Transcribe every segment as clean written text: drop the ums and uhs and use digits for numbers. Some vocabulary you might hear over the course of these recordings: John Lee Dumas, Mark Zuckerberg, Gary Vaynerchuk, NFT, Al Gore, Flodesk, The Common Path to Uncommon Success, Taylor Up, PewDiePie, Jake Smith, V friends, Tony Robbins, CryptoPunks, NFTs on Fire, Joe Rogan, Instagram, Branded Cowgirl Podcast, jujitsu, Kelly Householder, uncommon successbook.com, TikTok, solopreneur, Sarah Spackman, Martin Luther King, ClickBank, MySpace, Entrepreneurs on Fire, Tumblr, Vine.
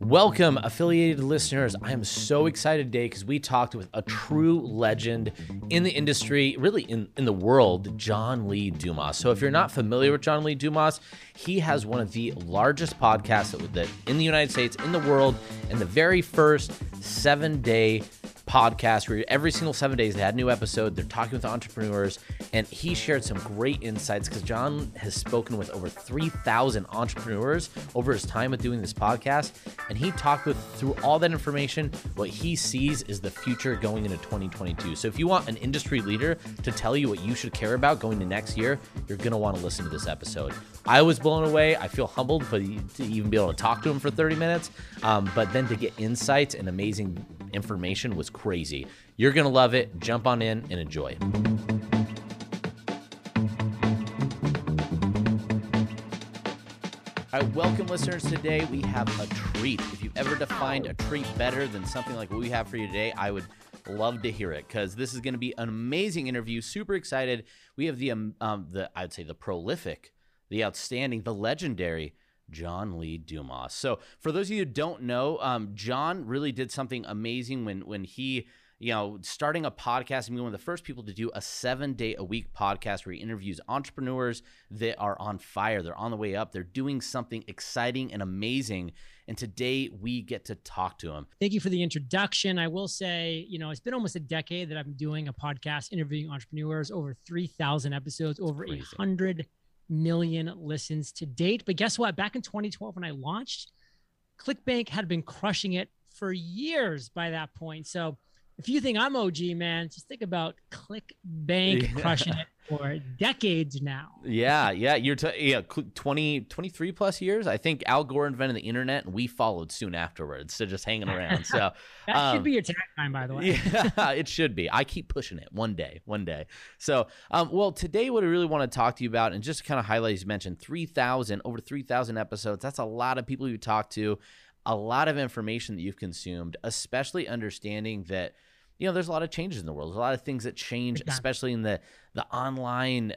Welcome, affiliated listeners. I am so excited today because we talked with a true legend in the industry, really in the world, John Lee Dumas. So if you're not familiar with John Lee Dumas, he has one of the largest podcasts in the United States, in the world, and the very first 7-day podcast where every single 7 days they had a new episode. They're talking with entrepreneurs, and he shared some great insights because John has spoken with over 3,000 entrepreneurs over his time with doing this podcast, and he talked through all that information. What he sees is the future going into 2022. So if you want an industry leader to tell you what you should care about going to next year, you're going to want to listen to this episode. I was blown away. I feel humbled to even be able to talk to him for 30 minutes, but then to get insights and amazing information was crazy. You're going to love it. Jump on in and enjoy. All right, welcome listeners. Today we have a treat. If you've ever defined a treat better than something like what we have for you today, I would love to hear it because this is going to be an amazing interview. Super excited. We have the prolific, the outstanding, the legendary John Lee Dumas. So for those of you who don't know, John really did something amazing when he, starting a podcast and being one of the first people to do a 7-day-a-week podcast where he interviews entrepreneurs that are on fire. They're on the way up. They're doing something exciting and amazing. And today we get to talk to him. Thank you for the introduction. I will say, it's been almost a decade that I've been doing a podcast interviewing entrepreneurs, over 3,000 episodes, over 100 million listens to date. But guess what? Back in 2012, when I launched, ClickBank had been crushing it for years by that point. So if you think I'm OG, man, just think about ClickBank crushing it for decades now. Yeah. You're 23 plus years. I think Al Gore invented the internet and we followed soon afterwards. So just hanging around. So that should be your tagline, by the way. Yeah, it should be. I keep pushing it one day. So, well, today what I really want to talk to you about, and just to kind of highlight, as you mentioned, over 3,000 episodes. That's a lot of people you talk to, a lot of information that you've consumed, especially understanding that, there's a lot of changes in the world. There's a lot of things that change, especially in the online,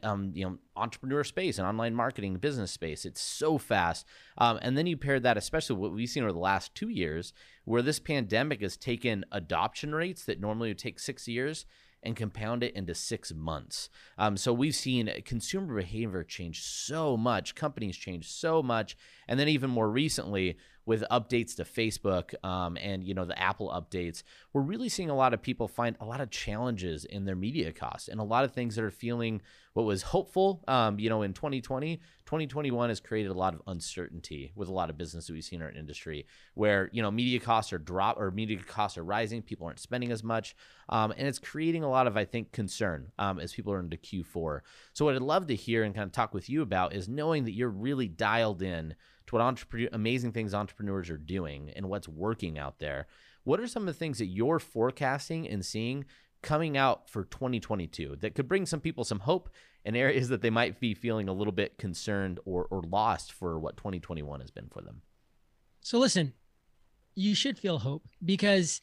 entrepreneur space and online marketing business space. It's so fast. And then you pair that, especially what we've seen over the last 2 years, where this pandemic has taken adoption rates that normally would take 6 years and compound it into 6 months. So we've seen consumer behavior change so much, companies change so much, and then even more recently with updates to Facebook and the Apple updates, we're really seeing a lot of people find a lot of challenges in their media costs and a lot of things that are feeling what was hopeful. In 2020, 2021 has created a lot of uncertainty with a lot of business that we've seen in our industry where, media costs are rising. People aren't spending as much. And it's creating a lot of, I think, concern as people are into Q4. So what I'd love to hear and kind of talk with you about is knowing that you're really dialed in to what amazing things entrepreneurs are doing and what's working out there. What are some of the things that you're forecasting and seeing coming out for 2022 that could bring some people some hope in areas that they might be feeling a little bit concerned or lost for what 2021 has been for them? So listen, you should feel hope because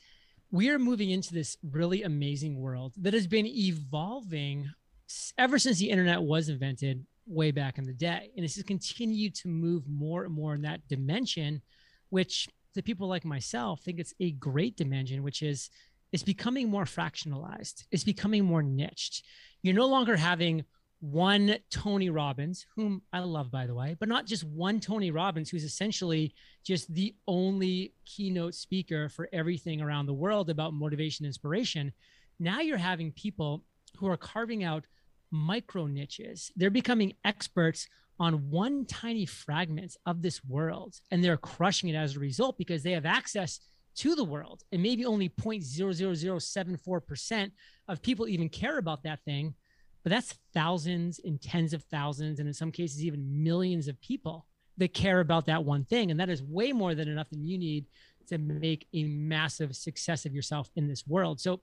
we are moving into this really amazing world that has been evolving ever since the internet was invented way back in the day. And this has continued to move more and more in that dimension, which to people like myself think it's a great dimension, which is it's becoming more fractionalized. It's becoming more niched. You're no longer having one Tony Robbins, whom I love, by the way, but not just one Tony Robbins, who's essentially just the only keynote speaker for everything around the world about motivation, inspiration. Now you're having people who are carving out micro niches. They're becoming experts on one tiny fragment of this world, and they're crushing it as a result because they have access to the world. And maybe only 0.00074% of people even care about that thing, but that's thousands and tens of thousands, and in some cases, even millions of people that care about that one thing. And that is way more than enough than you need to make a massive success of yourself in this world. So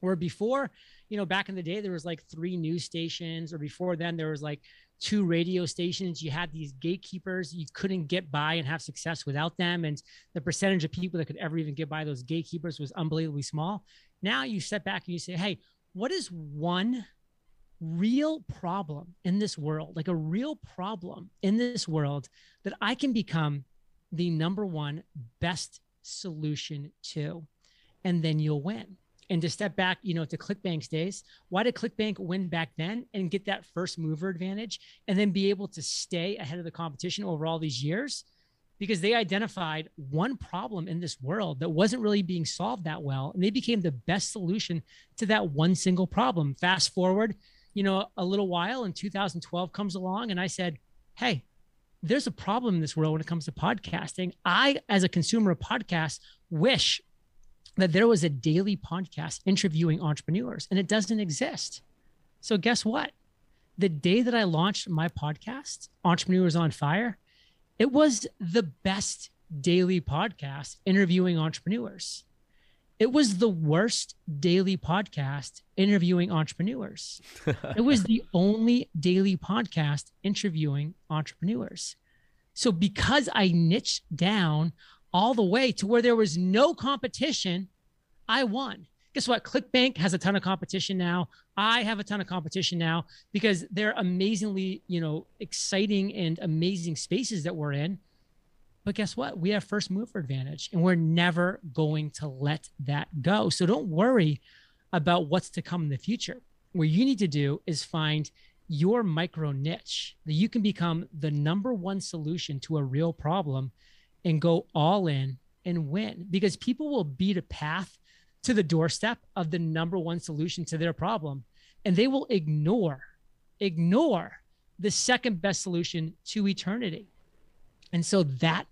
where before, back in the day, there was like 3 news stations, or before then there was like 2 radio stations. You had these gatekeepers. You couldn't get by and have success without them. And the percentage of people that could ever even get by those gatekeepers was unbelievably small. Now you step back and you say, hey, what is one real problem in this world, that I can become the number one best solution to, and then you'll win. And to step back, you know, to ClickBank's days, why did ClickBank win back then and get that first mover advantage and then be able to stay ahead of the competition over all these years? Because they identified one problem in this world that wasn't really being solved that well. And they became the best solution to that one single problem. Fast forward, you know, a little while, and 2012 comes along, and I said, hey, there's a problem in this world when it comes to podcasting. I, as a consumer of podcasts, wish that there was a daily podcast interviewing entrepreneurs, and it doesn't exist. So guess what? The day that I launched my podcast, Entrepreneurs on Fire, it was the best daily podcast interviewing entrepreneurs. It was the worst daily podcast interviewing entrepreneurs. It was the only daily podcast interviewing entrepreneurs. So because I niched down all the way to where there was no competition, I won. Guess what? ClickBank has a ton of competition now. I have a ton of competition now because they're amazingly, you know, exciting and amazing spaces that we're in. But guess what? We have first mover advantage, and we're never going to let that go. So don't worry about what's to come in the future. What you need to do is find your micro niche that you can become the number one solution to a real problem and go all in and win, because people will beat a path to the doorstep of the number one solution to their problem, and they will ignore the second best solution to eternity. And so that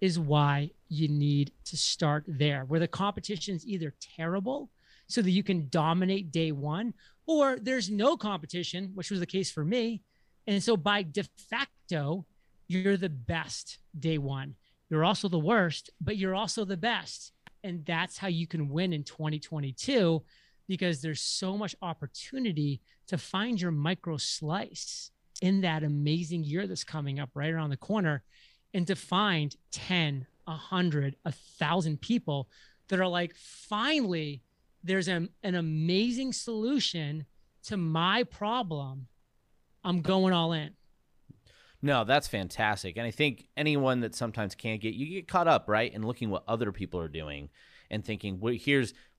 is why you need to start there, where the competition's either terrible so that you can dominate day one, or there's no competition, which was the case for me. And so by de facto, you're the best day one. You're also the worst, but you're also the best. And that's how you can win in 2022, because there's so much opportunity to find your micro slice in that amazing year that's coming up right around the corner, and to find 10, 100, 1,000 people that are like, finally, there's an amazing solution to my problem. I'm going all in. No, that's fantastic. And I think anyone that sometimes can't you get caught up, right, in looking what other people are doing and thinking, well,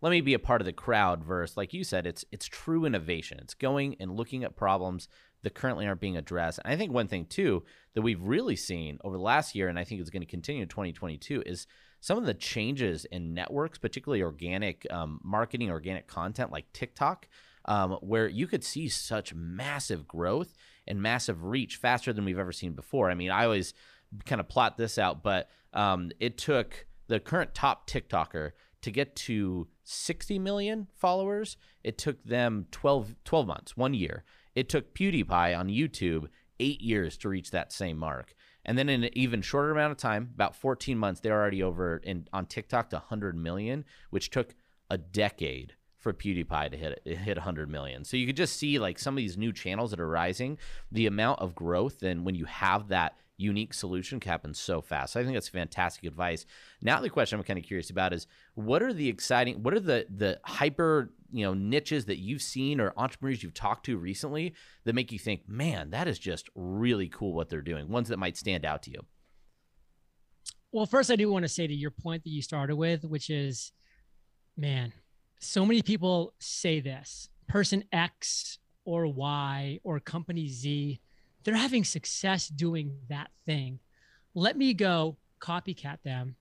let me be a part of the crowd versus, like you said, it's true innovation. It's going and looking at problems that currently aren't being addressed. And I think one thing too that we've really seen over the last year, and I think it's going to continue in 2022, is some of the changes in networks, particularly organic marketing, organic content like TikTok, where you could see such massive growth and massive reach faster than we've ever seen before. I mean, I always kind of plot this out, but it took the current top TikToker to get to 60 million followers. It took them 12 months, 1 year. It took PewDiePie on YouTube 8 years to reach that same mark. And then in an even shorter amount of time, about 14 months, they're already over on TikTok to 100 million, which took a decade for PewDiePie to hit 100 million. So you could just see, like, some of these new channels that are rising, the amount of growth, and when you have that unique solution, can happen so fast. So I think that's fantastic advice. Now the question I'm kind of curious about is, what are the hyper, you know, niches that you've seen or entrepreneurs you've talked to recently that make you think, man, that is just really cool what they're doing, ones that might stand out to you? Well, first I do want to say to your point that you started with, which is, man, so many people say this, person X or Y or company Z, they're having success doing that thing. Let me go copycat them,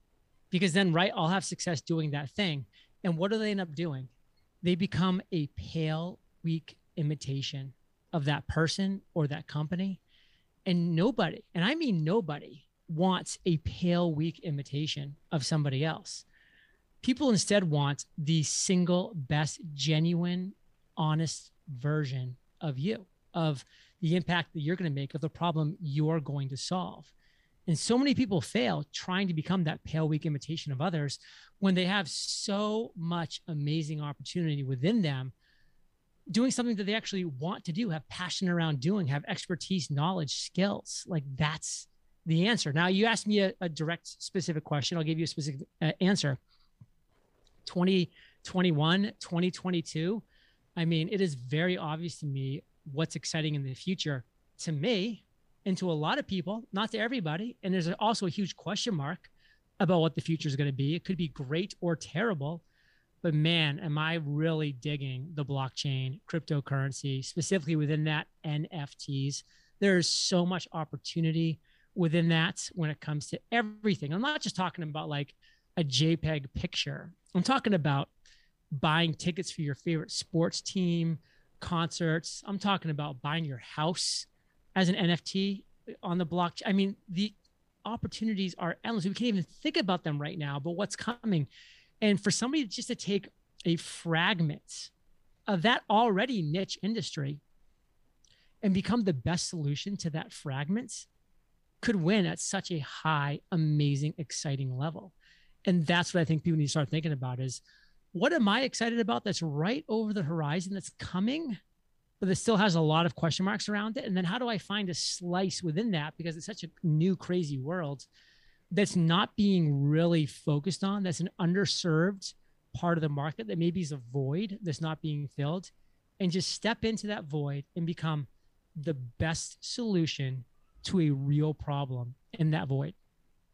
because then, right, I'll have success doing that thing. And what do they end up doing? They become a pale, weak imitation of that person or that company. And nobody, and I mean nobody, wants a pale, weak imitation of somebody else. People instead want the single best, genuine, honest version of you, of the impact that you're going to make, of the problem you're going to solve. And so many people fail trying to become that pale, weak imitation of others when they have so much amazing opportunity within them, doing something that they actually want to do, have passion around doing, have expertise, knowledge, skills. Like, that's the answer. Now, you asked me a direct, specific question. I'll give you a specific answer. 2021, 2022. I mean, it is very obvious to me what's exciting in the future. To me, and to a lot of people, not to everybody. And there's also a huge question mark about what the future is going to be. It could be great or terrible, but man, am I really digging the blockchain, cryptocurrency, specifically within that NFTs. There's so much opportunity within that when it comes to everything. I'm not just talking about like a JPEG picture. I'm talking about buying tickets for your favorite sports team, concerts. I'm talking about buying your house as an NFT on the blockchain. I mean, the opportunities are endless. We can't even think about them right now, but what's coming. And for somebody just to take a fragment of that already niche industry and become the best solution to that fragment could win at such a high, amazing, exciting level. And that's what I think people need to start thinking about is, what am I excited about that's right over the horizon that's coming, but that still has a lot of question marks around it? And then how do I find a slice within that? Because it's such a new, crazy world that's not being really focused on, that's an underserved part of the market that maybe is a void that's not being filled, and just step into that void and become the best solution to a real problem in that void.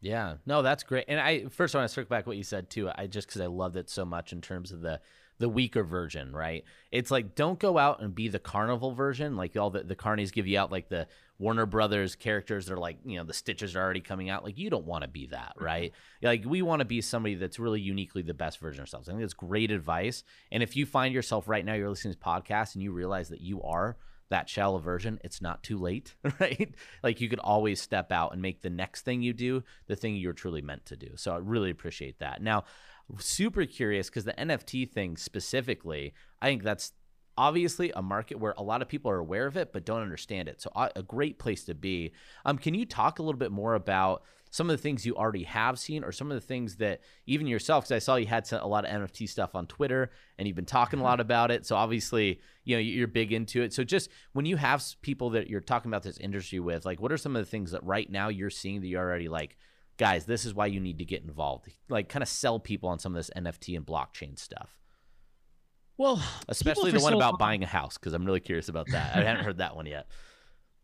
Yeah, no, that's great. And I first want to circle back what you said too. I just, because I loved it so much in terms of the weaker version, right? It's like, don't go out and be the carnival version, like all the carnies give you out, like the Warner Brothers characters are like, you know, the stitches are already coming out. Like, you don't want to be that, right? Like, we want to be somebody that's really uniquely the best version of ourselves. I think that's great advice. And if you find yourself right now, you're listening to this podcast and you realize that you are that shallow version, it's not too late, right? Like, you could always step out and make the next thing you do the thing you're truly meant to do. So I really appreciate that. Now, super curious, because the NFT thing specifically, I think that's obviously a market where a lot of people are aware of it but don't understand it. So a great place to be. Can you talk a little bit more about some of the things you already have seen, or some of the things that even yourself, because I saw you had a lot of NFT stuff on Twitter and you've been talking a lot about it. So obviously, you know, you're big into it. So just when you have people that you're talking about this industry with, like, what are some of the things that right now you're seeing that you're already like, guys, this is why you need to get involved? Like, kind of sell people on some of this NFT and blockchain stuff. Well, especially the one about buying a house, because I'm really curious about that. I haven't heard that one yet.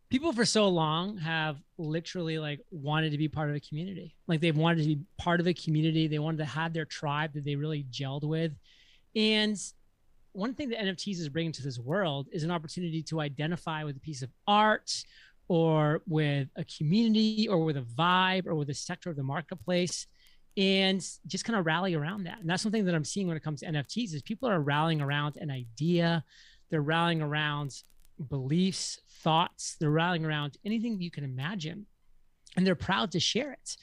People for so long have literally like wanted to be part of a community. Like, they've wanted to be part of a community. They wanted to have their tribe that they really gelled with. And one thing that NFTs is bringing to this world is an opportunity to identify with a piece of art or with a community or with a vibe or with a sector of the marketplace, and just kind of rally around that. And that's something that I'm seeing when it comes to NFTs is people are rallying around an idea. They're rallying around beliefs, thoughts, they're rallying around anything you can imagine, and they're proud to share it.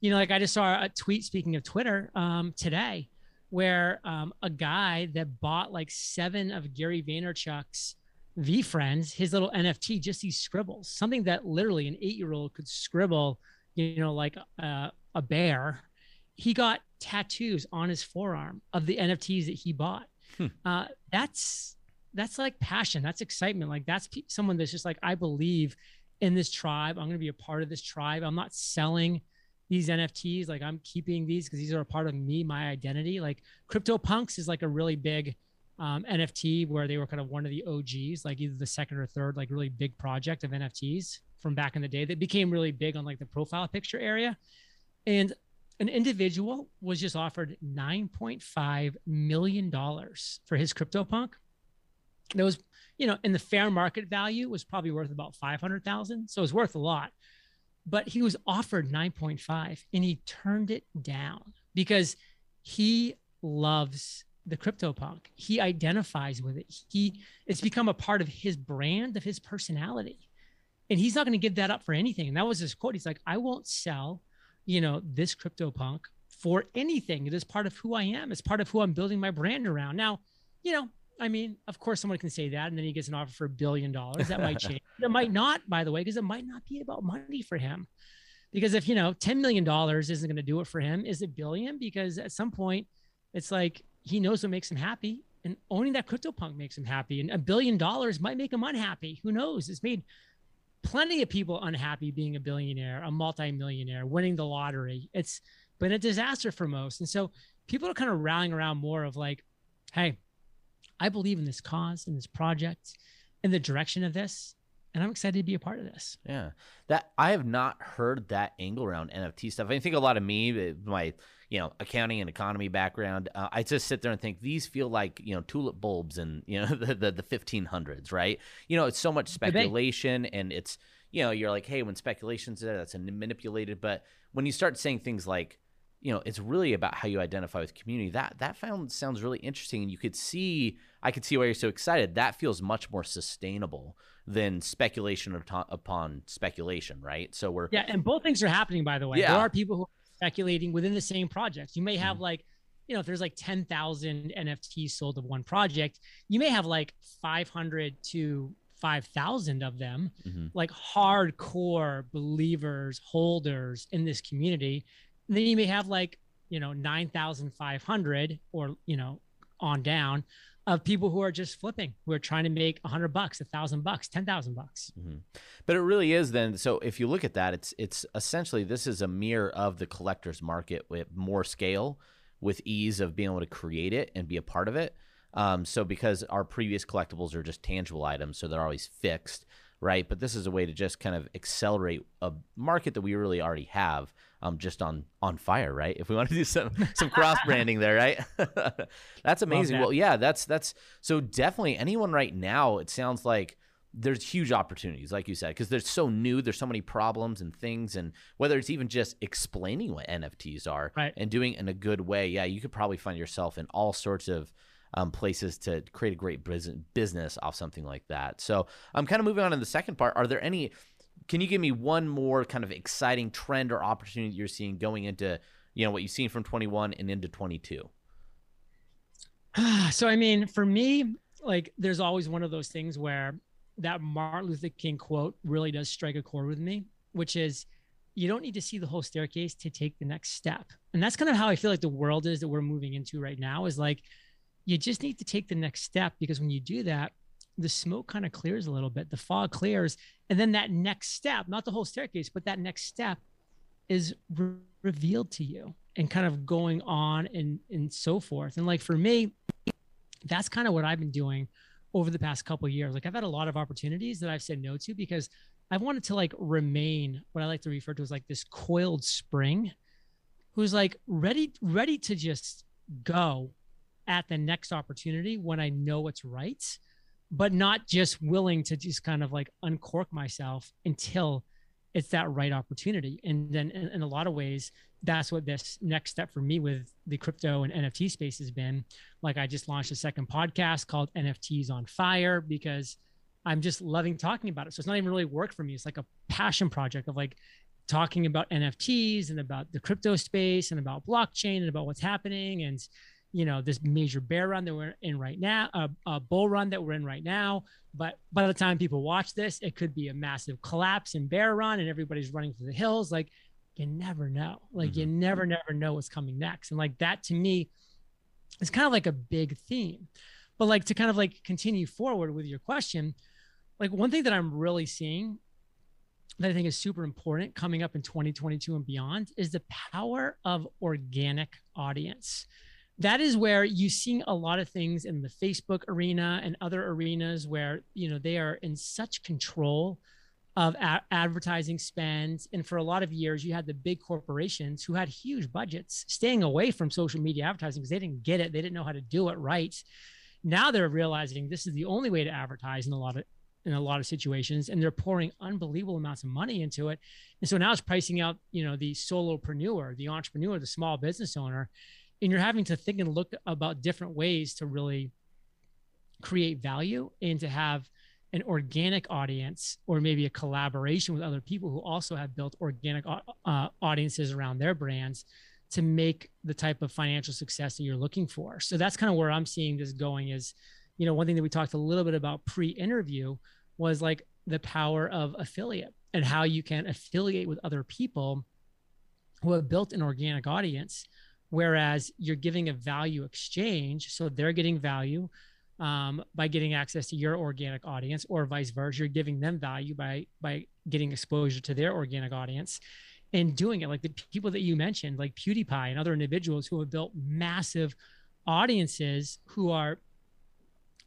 You know, like, I just saw a tweet, speaking of Twitter, today, where a guy that bought like 7 of Gary Vaynerchuk's V friends, his little NFT, just these scribbles, something that literally an 8-year-old could scribble, you know, like a bear. He got tattoos on his forearm of the NFTs that he bought. That's like passion. That's excitement. Like, that's someone that's just like, I believe in this tribe. I'm going to be a part of this tribe. I'm not selling these NFTs. Like, I'm keeping these because these are a part of me, my identity. Like, CryptoPunks is like a really big NFT where they were kind of one of the OGs, like either the second or third, like really big project of NFTs from back in the day that became really big on like the profile picture area. And an individual was just offered $9.5 million for his CryptoPunk. That was, you know, in the fair market value was probably worth about 500,000. So it was worth a lot, but he was offered 9.5 and he turned it down because he loves the CryptoPunk. He identifies with it. It's become a part of his brand, of his personality, and he's not going to give that up for anything. And that was his quote. He's like, I won't sell, you know, this CryptoPunk for anything. It is part of who I am. It's part of who I'm building my brand around. Now, you know, I mean, of course someone can say that, and then he gets an offer for $1 billion. That might change. It might not, by the way, because it might not be about money for him. Because if, you know, $10 million isn't going to do it for him, is it $1 billion? Because at some point it's like, he knows what makes him happy, and owning that CryptoPunk makes him happy. And $1 billion might make him unhappy. Who knows? It's made plenty of people unhappy being a billionaire, a multimillionaire, winning the lottery. It's been a disaster for most. And so people are kind of rallying around more of like, hey, I believe in this cause, in this project, in the direction of this. And I'm excited to be a part of this. Yeah. That I have not heard that angle around NFT stuff. I think a lot of me, my, accounting and economy background, I just sit there and think these feel like, tulip bulbs and, the 1500s, right? It's so much speculation and it's, you're like, hey, when speculation's there, that's manipulated. But when you start saying things like, it's really about how you identify with community. That sounds really interesting. And I could see why you're so excited. That feels much more sustainable than speculation upon speculation, right? So we're— Yeah, and both things are happening, by the way. Yeah. There are people who are speculating within the same project. You may have like, if there's like 10,000 NFTs sold of one project, you may have like 500 to 5,000 of them, like hardcore believers, holders in this community. And then you may have like, 9,500 or, on down of people who are just flipping, who are trying to make $100, $1,000, $10,000. But it really is then. So if you look at that, it's essentially, this is a mirror of the collector's market with more scale, with ease of being able to create it and be a part of it. So because our previous collectibles are just tangible items, so they're always fixed. Right. But this is a way to just kind of accelerate a market that we really already have, just on fire. Right. If we want to do some cross branding there. Right. That's amazing. Well, yeah, that's so definitely anyone right now, it sounds like there's huge opportunities, like you said, because they're so new. There's so many problems and things. And whether it's even just explaining what NFTs are and doing it in a good way. Yeah. You could probably find yourself in all sorts of places to create a great business off something like that. So I'm kind of moving on to the second part. Are there any, can you give me one more kind of exciting trend or opportunity you're seeing going into, what you've seen from 21 and into 22? So, I mean, for me, like there's always one of those things where that Martin Luther King quote really does strike a chord with me, which is, you don't need to see the whole staircase to take the next step. And that's kind of how I feel like the world is that we're moving into right now is like, you just need to take the next step, because when you do that, the smoke kind of clears a little bit, the fog clears. And then that next step, not the whole staircase, but that next step is revealed to you and kind of going on and so forth. And like for me, that's kind of what I've been doing over the past couple of years. Like I've had a lot of opportunities that I've said no to because I wanted to like remain what I like to refer to as like this coiled spring who's like ready to just go at the next opportunity when I know it's right, but not just willing to just kind of like uncork myself until it's that right opportunity. And then in a lot of ways, that's what this next step for me with the crypto and NFT space has been. Like I just launched a second podcast called NFTs on Fire because I'm just loving talking about it. So it's not even really work for me. It's like a passion project of like talking about NFTs and about the crypto space and about blockchain and about what's happening. And this major bear run that we're in right now, a bull run that we're in right now. But by the time people watch this, it could be a massive collapse and bear run and everybody's running for the hills. Like you never know, like you never know what's coming next. And like that to me is kind of like a big theme, but like to kind of like continue forward with your question, like one thing that I'm really seeing that I think is super important coming up in 2022 and beyond is the power of organic audience. That is where you see a lot of things in the Facebook arena and other arenas where, they are in such control of advertising spends. And for a lot of years, you had the big corporations who had huge budgets staying away from social media advertising because they didn't get it. They didn't know how to do it right. Now they're realizing this is the only way to advertise in a lot of situations. And they're pouring unbelievable amounts of money into it. And so now it's pricing out, the solopreneur, the entrepreneur, the small business owner. And you're having to think and look about different ways to really create value and to have an organic audience or maybe a collaboration with other people who also have built organic audiences around their brands to make the type of financial success that you're looking for. So that's kind of where I'm seeing this going is, one thing that we talked a little bit about pre-interview was like the power of affiliate and how you can affiliate with other people who have built an organic audience, whereas you're giving a value exchange. So they're getting value by getting access to your organic audience, or vice versa. You're giving them value by getting exposure to their organic audience and doing it. Like the people that you mentioned, like PewDiePie and other individuals who have built massive audiences who are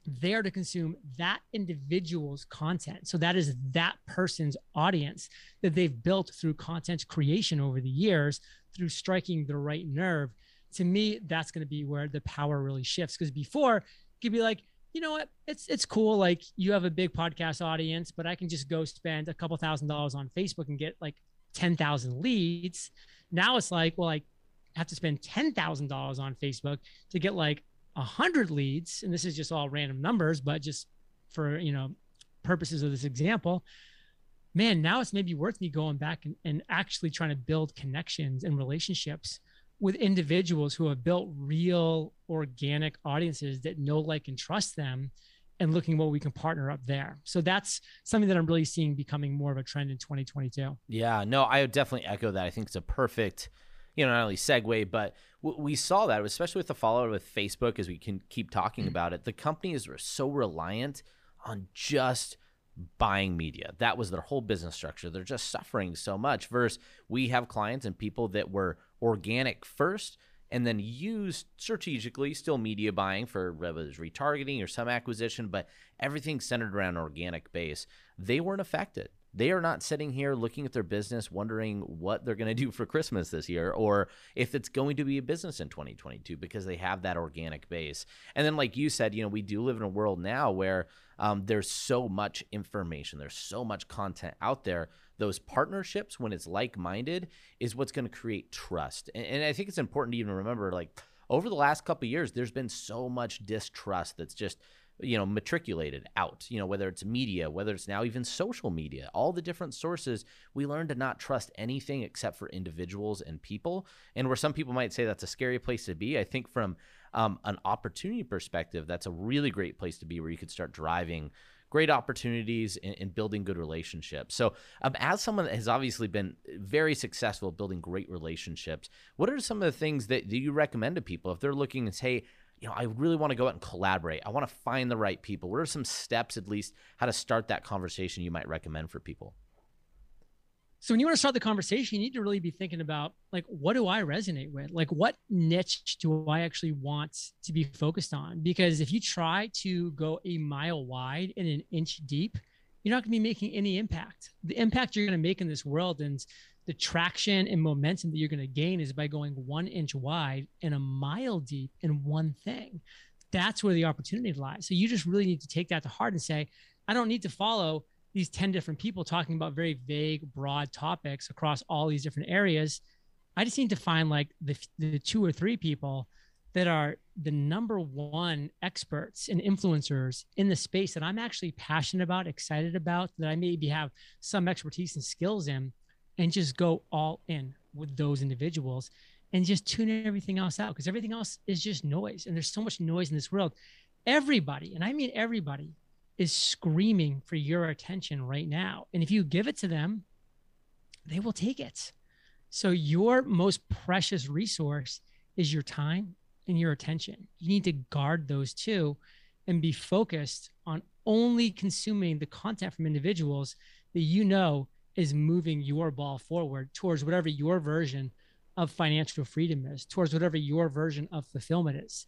there to consume that individual's content. So that is that person's audience that they've built through content creation over the years, through striking the right nerve. To me, that's going to be where the power really shifts. Because before, it could be like, you know what, it's cool. Like, you have a big podcast audience, but I can just go spend a couple $1,000s on Facebook and get like 10,000 leads. Now it's like, well, I have to spend $10,000 on Facebook to get like 100 leads. And this is just all random numbers, but just for, you know, purposes of this example, man, now it's maybe worth me going back and actually trying to build connections and relationships with individuals who have built real organic audiences that know, like, and trust them, and looking what we can partner up there. So that's something that I'm really seeing becoming more of a trend in 2022. Yeah, no, I would definitely echo that. I think it's a perfect, you know, not only segue, but we saw that, especially with the follow-up with Facebook, as we can keep talking about it. The companies were so reliant on just buying media. That was their whole business structure. They're just suffering so much versus we have clients and people that were organic first and then used strategically still media buying for whether it's retargeting or some acquisition, but everything centered around organic base. They weren't affected. They are not sitting here looking at their business wondering what they're going to do for Christmas this year or if it's going to be a business in 2022 because they have that organic base. And then, like you said, you know, we do live in a world now where there's so much information, there's so much content out there. Those partnerships, when it's like-minded, is what's going to create trust. And I think it's important to even remember, like, over the last couple of years, there's been so much distrust that's just, you know, matriculated out, you know, whether it's media, whether it's now even social media, all the different sources. We learn to not trust anything except for individuals and people. And where some people might say that's a scary place to be, I think from an opportunity perspective, that's a really great place to be, where you could start driving great opportunities and building good relationships. So as someone that has obviously been very successful at building great relationships, what are some of the things that you recommend to people if they're looking and say, you know, I really want to go out and collaborate. I want to find the right people. What are some steps, at least, how to start that conversation you might recommend for people? So when you want to start the conversation, you need to really be thinking about, like, what do I resonate with? Like, what niche do I actually want to be focused on? Because if you try to go a mile wide and an inch deep, you're not going to be making any impact. The impact you're going to make in this world and the traction and momentum that you're going to gain is by going 1 inch wide and a mile deep in one thing. That's where the opportunity lies. So you just really need to take that to heart and say, I don't need to follow these 10 different people talking about very vague, broad topics across all these different areas. I just need to find, like, the 2 or 3 people that are the #1 experts and influencers in the space that I'm actually passionate about, excited about, that I maybe have some expertise and skills in, and just go all in with those individuals and just tune everything else out, because everything else is just noise. And there's so much noise in this world. Everybody, and I mean everybody, is screaming for your attention right now. And if you give it to them, they will take it. So your most precious resource is your time and your attention. You need to guard those two and be focused on only consuming the content from individuals that you know is moving your ball forward towards whatever your version of financial freedom is, towards whatever your version of fulfillment is.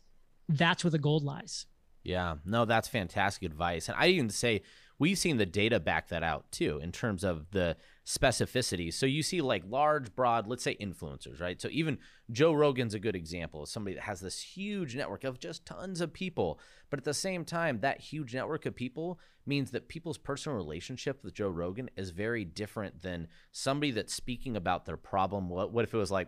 That's where the gold lies. Yeah, no, that's fantastic advice. And I even say we've seen the data back that out too, in terms of the specificity. So you see, like, large, broad, let's say influencers, right? So even Joe Rogan's a good example of somebody that has this huge network of just tons of people. But at the same time, that huge network of people means that people's personal relationship with Joe Rogan is very different than somebody that's speaking about their problem. What if it was like,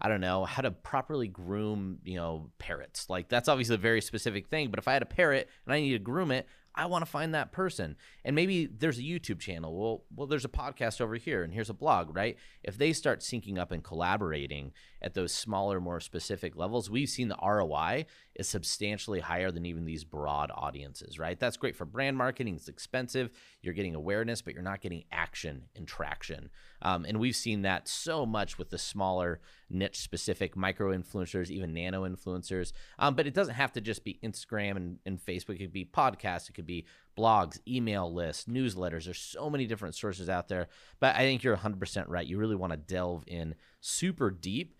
I don't know, how to properly groom, you know, parrots. Like, that's obviously a very specific thing, but if I had a parrot and I need to groom it, I want to find that person. And maybe there's a YouTube channel. Well, there's a podcast over here, and here's a blog, right? If they start syncing up and collaborating at those smaller, more specific levels, we've seen the ROI is substantially higher than even these broad audiences, right? That's great for brand marketing. It's expensive. You're getting awareness, but you're not getting action and traction. And we've seen that so much with the smaller, niche-specific micro-influencers, even nano-influencers. But it doesn't have to just be Instagram and Facebook. It could be podcasts. It could be blogs, email lists, newsletters. There's so many different sources out there, but I think you're 100% right. You really want to delve in super deep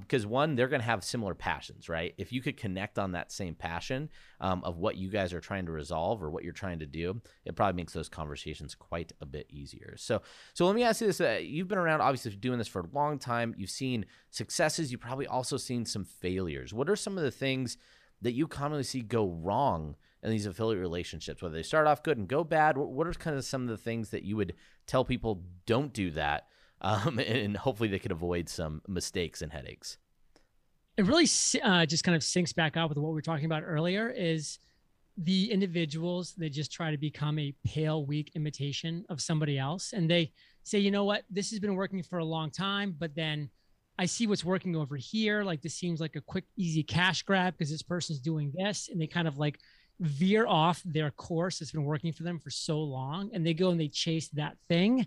because one, they're going to have similar passions, right? If you could connect on that same passion of what you guys are trying to resolve or what you're trying to do, it probably makes those conversations quite a bit easier. So let me ask you this. You've been around, obviously, doing this for a long time. You've seen successes. You've probably also seen some failures. What are some of the things that you commonly see go wrong in these affiliate relationships, whether they start off good and go bad? What are kind of some of the things that you would tell people don't do that, and hopefully they could avoid some mistakes and headaches? It really just kind of syncs back up with what we were talking about earlier, is the individuals that just try to become a pale, weak imitation of somebody else. And they say, you know what, this has been working for a long time, but then I see what's working over here. Like, this seems like a quick, easy cash grab because this person's doing this. And they kind of like veer off their course that's been working for them for so long. And they go and they chase that thing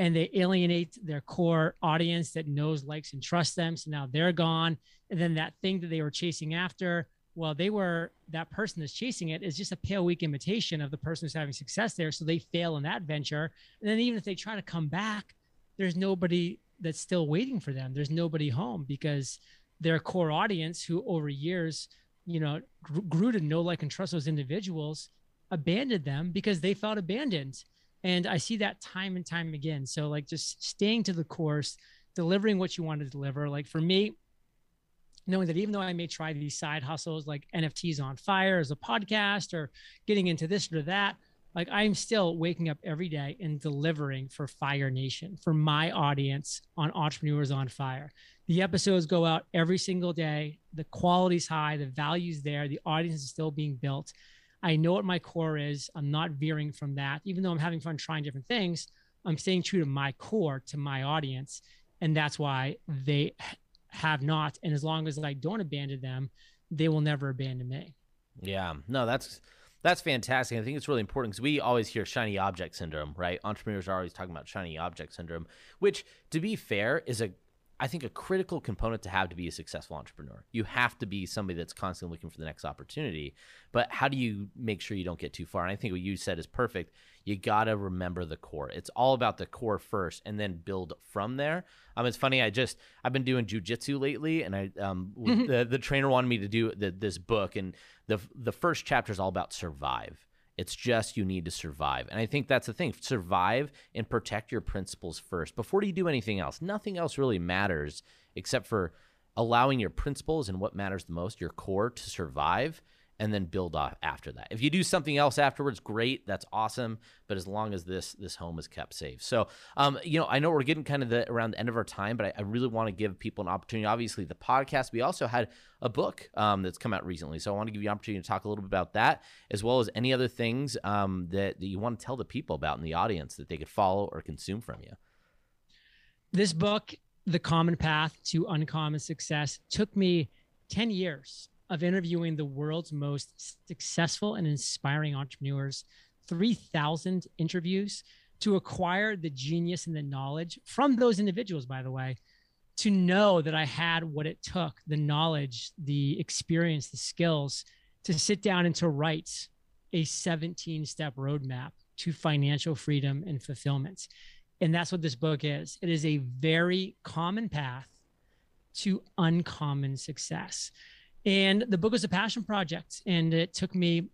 and they alienate their core audience that knows, likes, and trusts them. So now they're gone. And then that thing that they were chasing after, well, that person that's chasing it is just a pale, weak imitation of the person who's having success there. So they fail in that venture. And then even if they try to come back, there's nobody that's still waiting for them. There's nobody home because their core audience, who over years, you know, grew to know, like, and trust those individuals, abandoned them because they felt abandoned. And I see that time and time again. So like, just staying to the course, delivering what you want to deliver. Like, for me, knowing that even though I may try these side hustles, like NFTs on Fire as a podcast, or getting into this or that, like, I'm still waking up every day and delivering for Fire Nation, for my audience on Entrepreneurs on Fire. The episodes go out every single day. The quality's high, the value's there, the audience is still being built. I know what my core is. I'm not veering from that. Even though I'm having fun trying different things, I'm staying true to my core, to my audience. And that's why they have not. And as long as I don't abandon them, they will never abandon me. Yeah, no, that's fantastic. I think it's really important because we always hear shiny object syndrome, right? Entrepreneurs are always talking about shiny object syndrome, which, to be fair, is I think a critical component to have to be a successful entrepreneur. You have to be somebody that's constantly looking for the next opportunity. But how do you make sure you don't get too far? And I think what you said is perfect. You got to remember the core. It's all about the core first and then build from there. It's funny. I've been doing jujitsu lately, and the trainer wanted me to do this book, and the first chapter is all about survive. It's just, you need to survive. And I think that's the thing. Survive and protect your principles first before you do anything else. Nothing else really matters except for allowing your principles and what matters the most, your core, to survive, and then build off after that. If you do something else afterwards, great, that's awesome. But as long as this home is kept safe. So, you know, I know we're getting kind of around the end of our time, but I really want to give people an opportunity. Obviously, the podcast, we also had a book that's come out recently. So I want to give you an opportunity to talk a little bit about that, as well as any other things that you want to tell the people about in the audience that they could follow or consume from you. This book, The Common Path to Uncommon Success, took me 10 years of interviewing the world's most successful and inspiring entrepreneurs, 3,000 interviews, to acquire the genius and the knowledge from those individuals, by the way, to know that I had what it took, the knowledge, the experience, the skills, to sit down and to write a 17-step roadmap to financial freedom and fulfillment. And that's what this book is. It is a very common path to uncommon success. And the book was a passion project, and it took me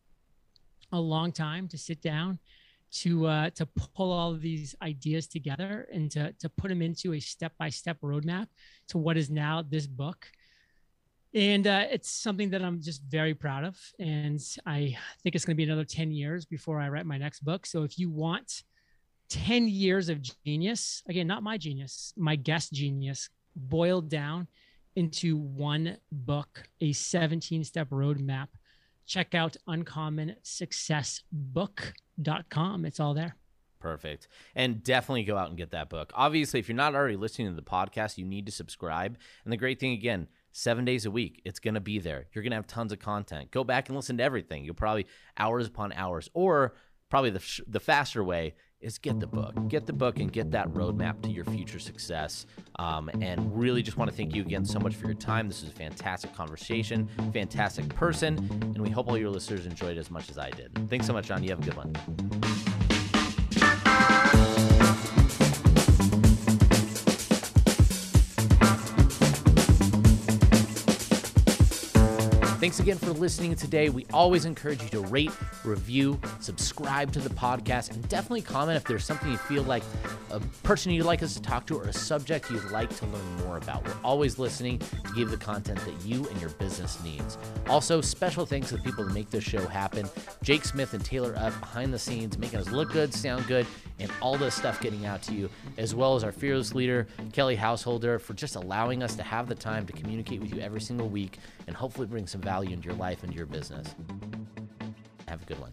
a long time to sit down to pull all of these ideas together and to put them into a step-by-step roadmap to what is now this book. And it's something that I'm just very proud of. And I think it's going to be another 10 years before I write my next book. So if you want 10 years of genius, again, not my genius, my guest genius, boiled down into one book, a 17-step roadmap, check out uncommonsuccessbook.com. It's all there. Perfect. And definitely go out and get that book. Obviously, if you're not already listening to the podcast, you need to subscribe. And the great thing, again, 7 days a week, it's going to be there. You're going to have tons of content. Go back and listen to everything. You'll probably hours upon hours, or probably the faster way is get the book and get that roadmap to your future success. And really just want to thank you again so much for your time. This was a fantastic conversation, fantastic person, and we hope all your listeners enjoyed it as much as I did. Thanks so much, John. You have a good one. Thanks again for listening today. We always encourage you to rate, review, subscribe to the podcast, and definitely comment if there's something you feel like a person you'd like us to talk to or a subject you'd like to learn more about. We're always listening to give the content that you and your business needs. Also, special thanks to the people that make this show happen. Jake Smith and Taylor Up behind the scenes, making us look good, sound good, and all this stuff getting out to you, as well as our fearless leader, Kelly Householder, for just allowing us to have the time to communicate with you every single week and hopefully bring some value into your life and your business. Have a good one.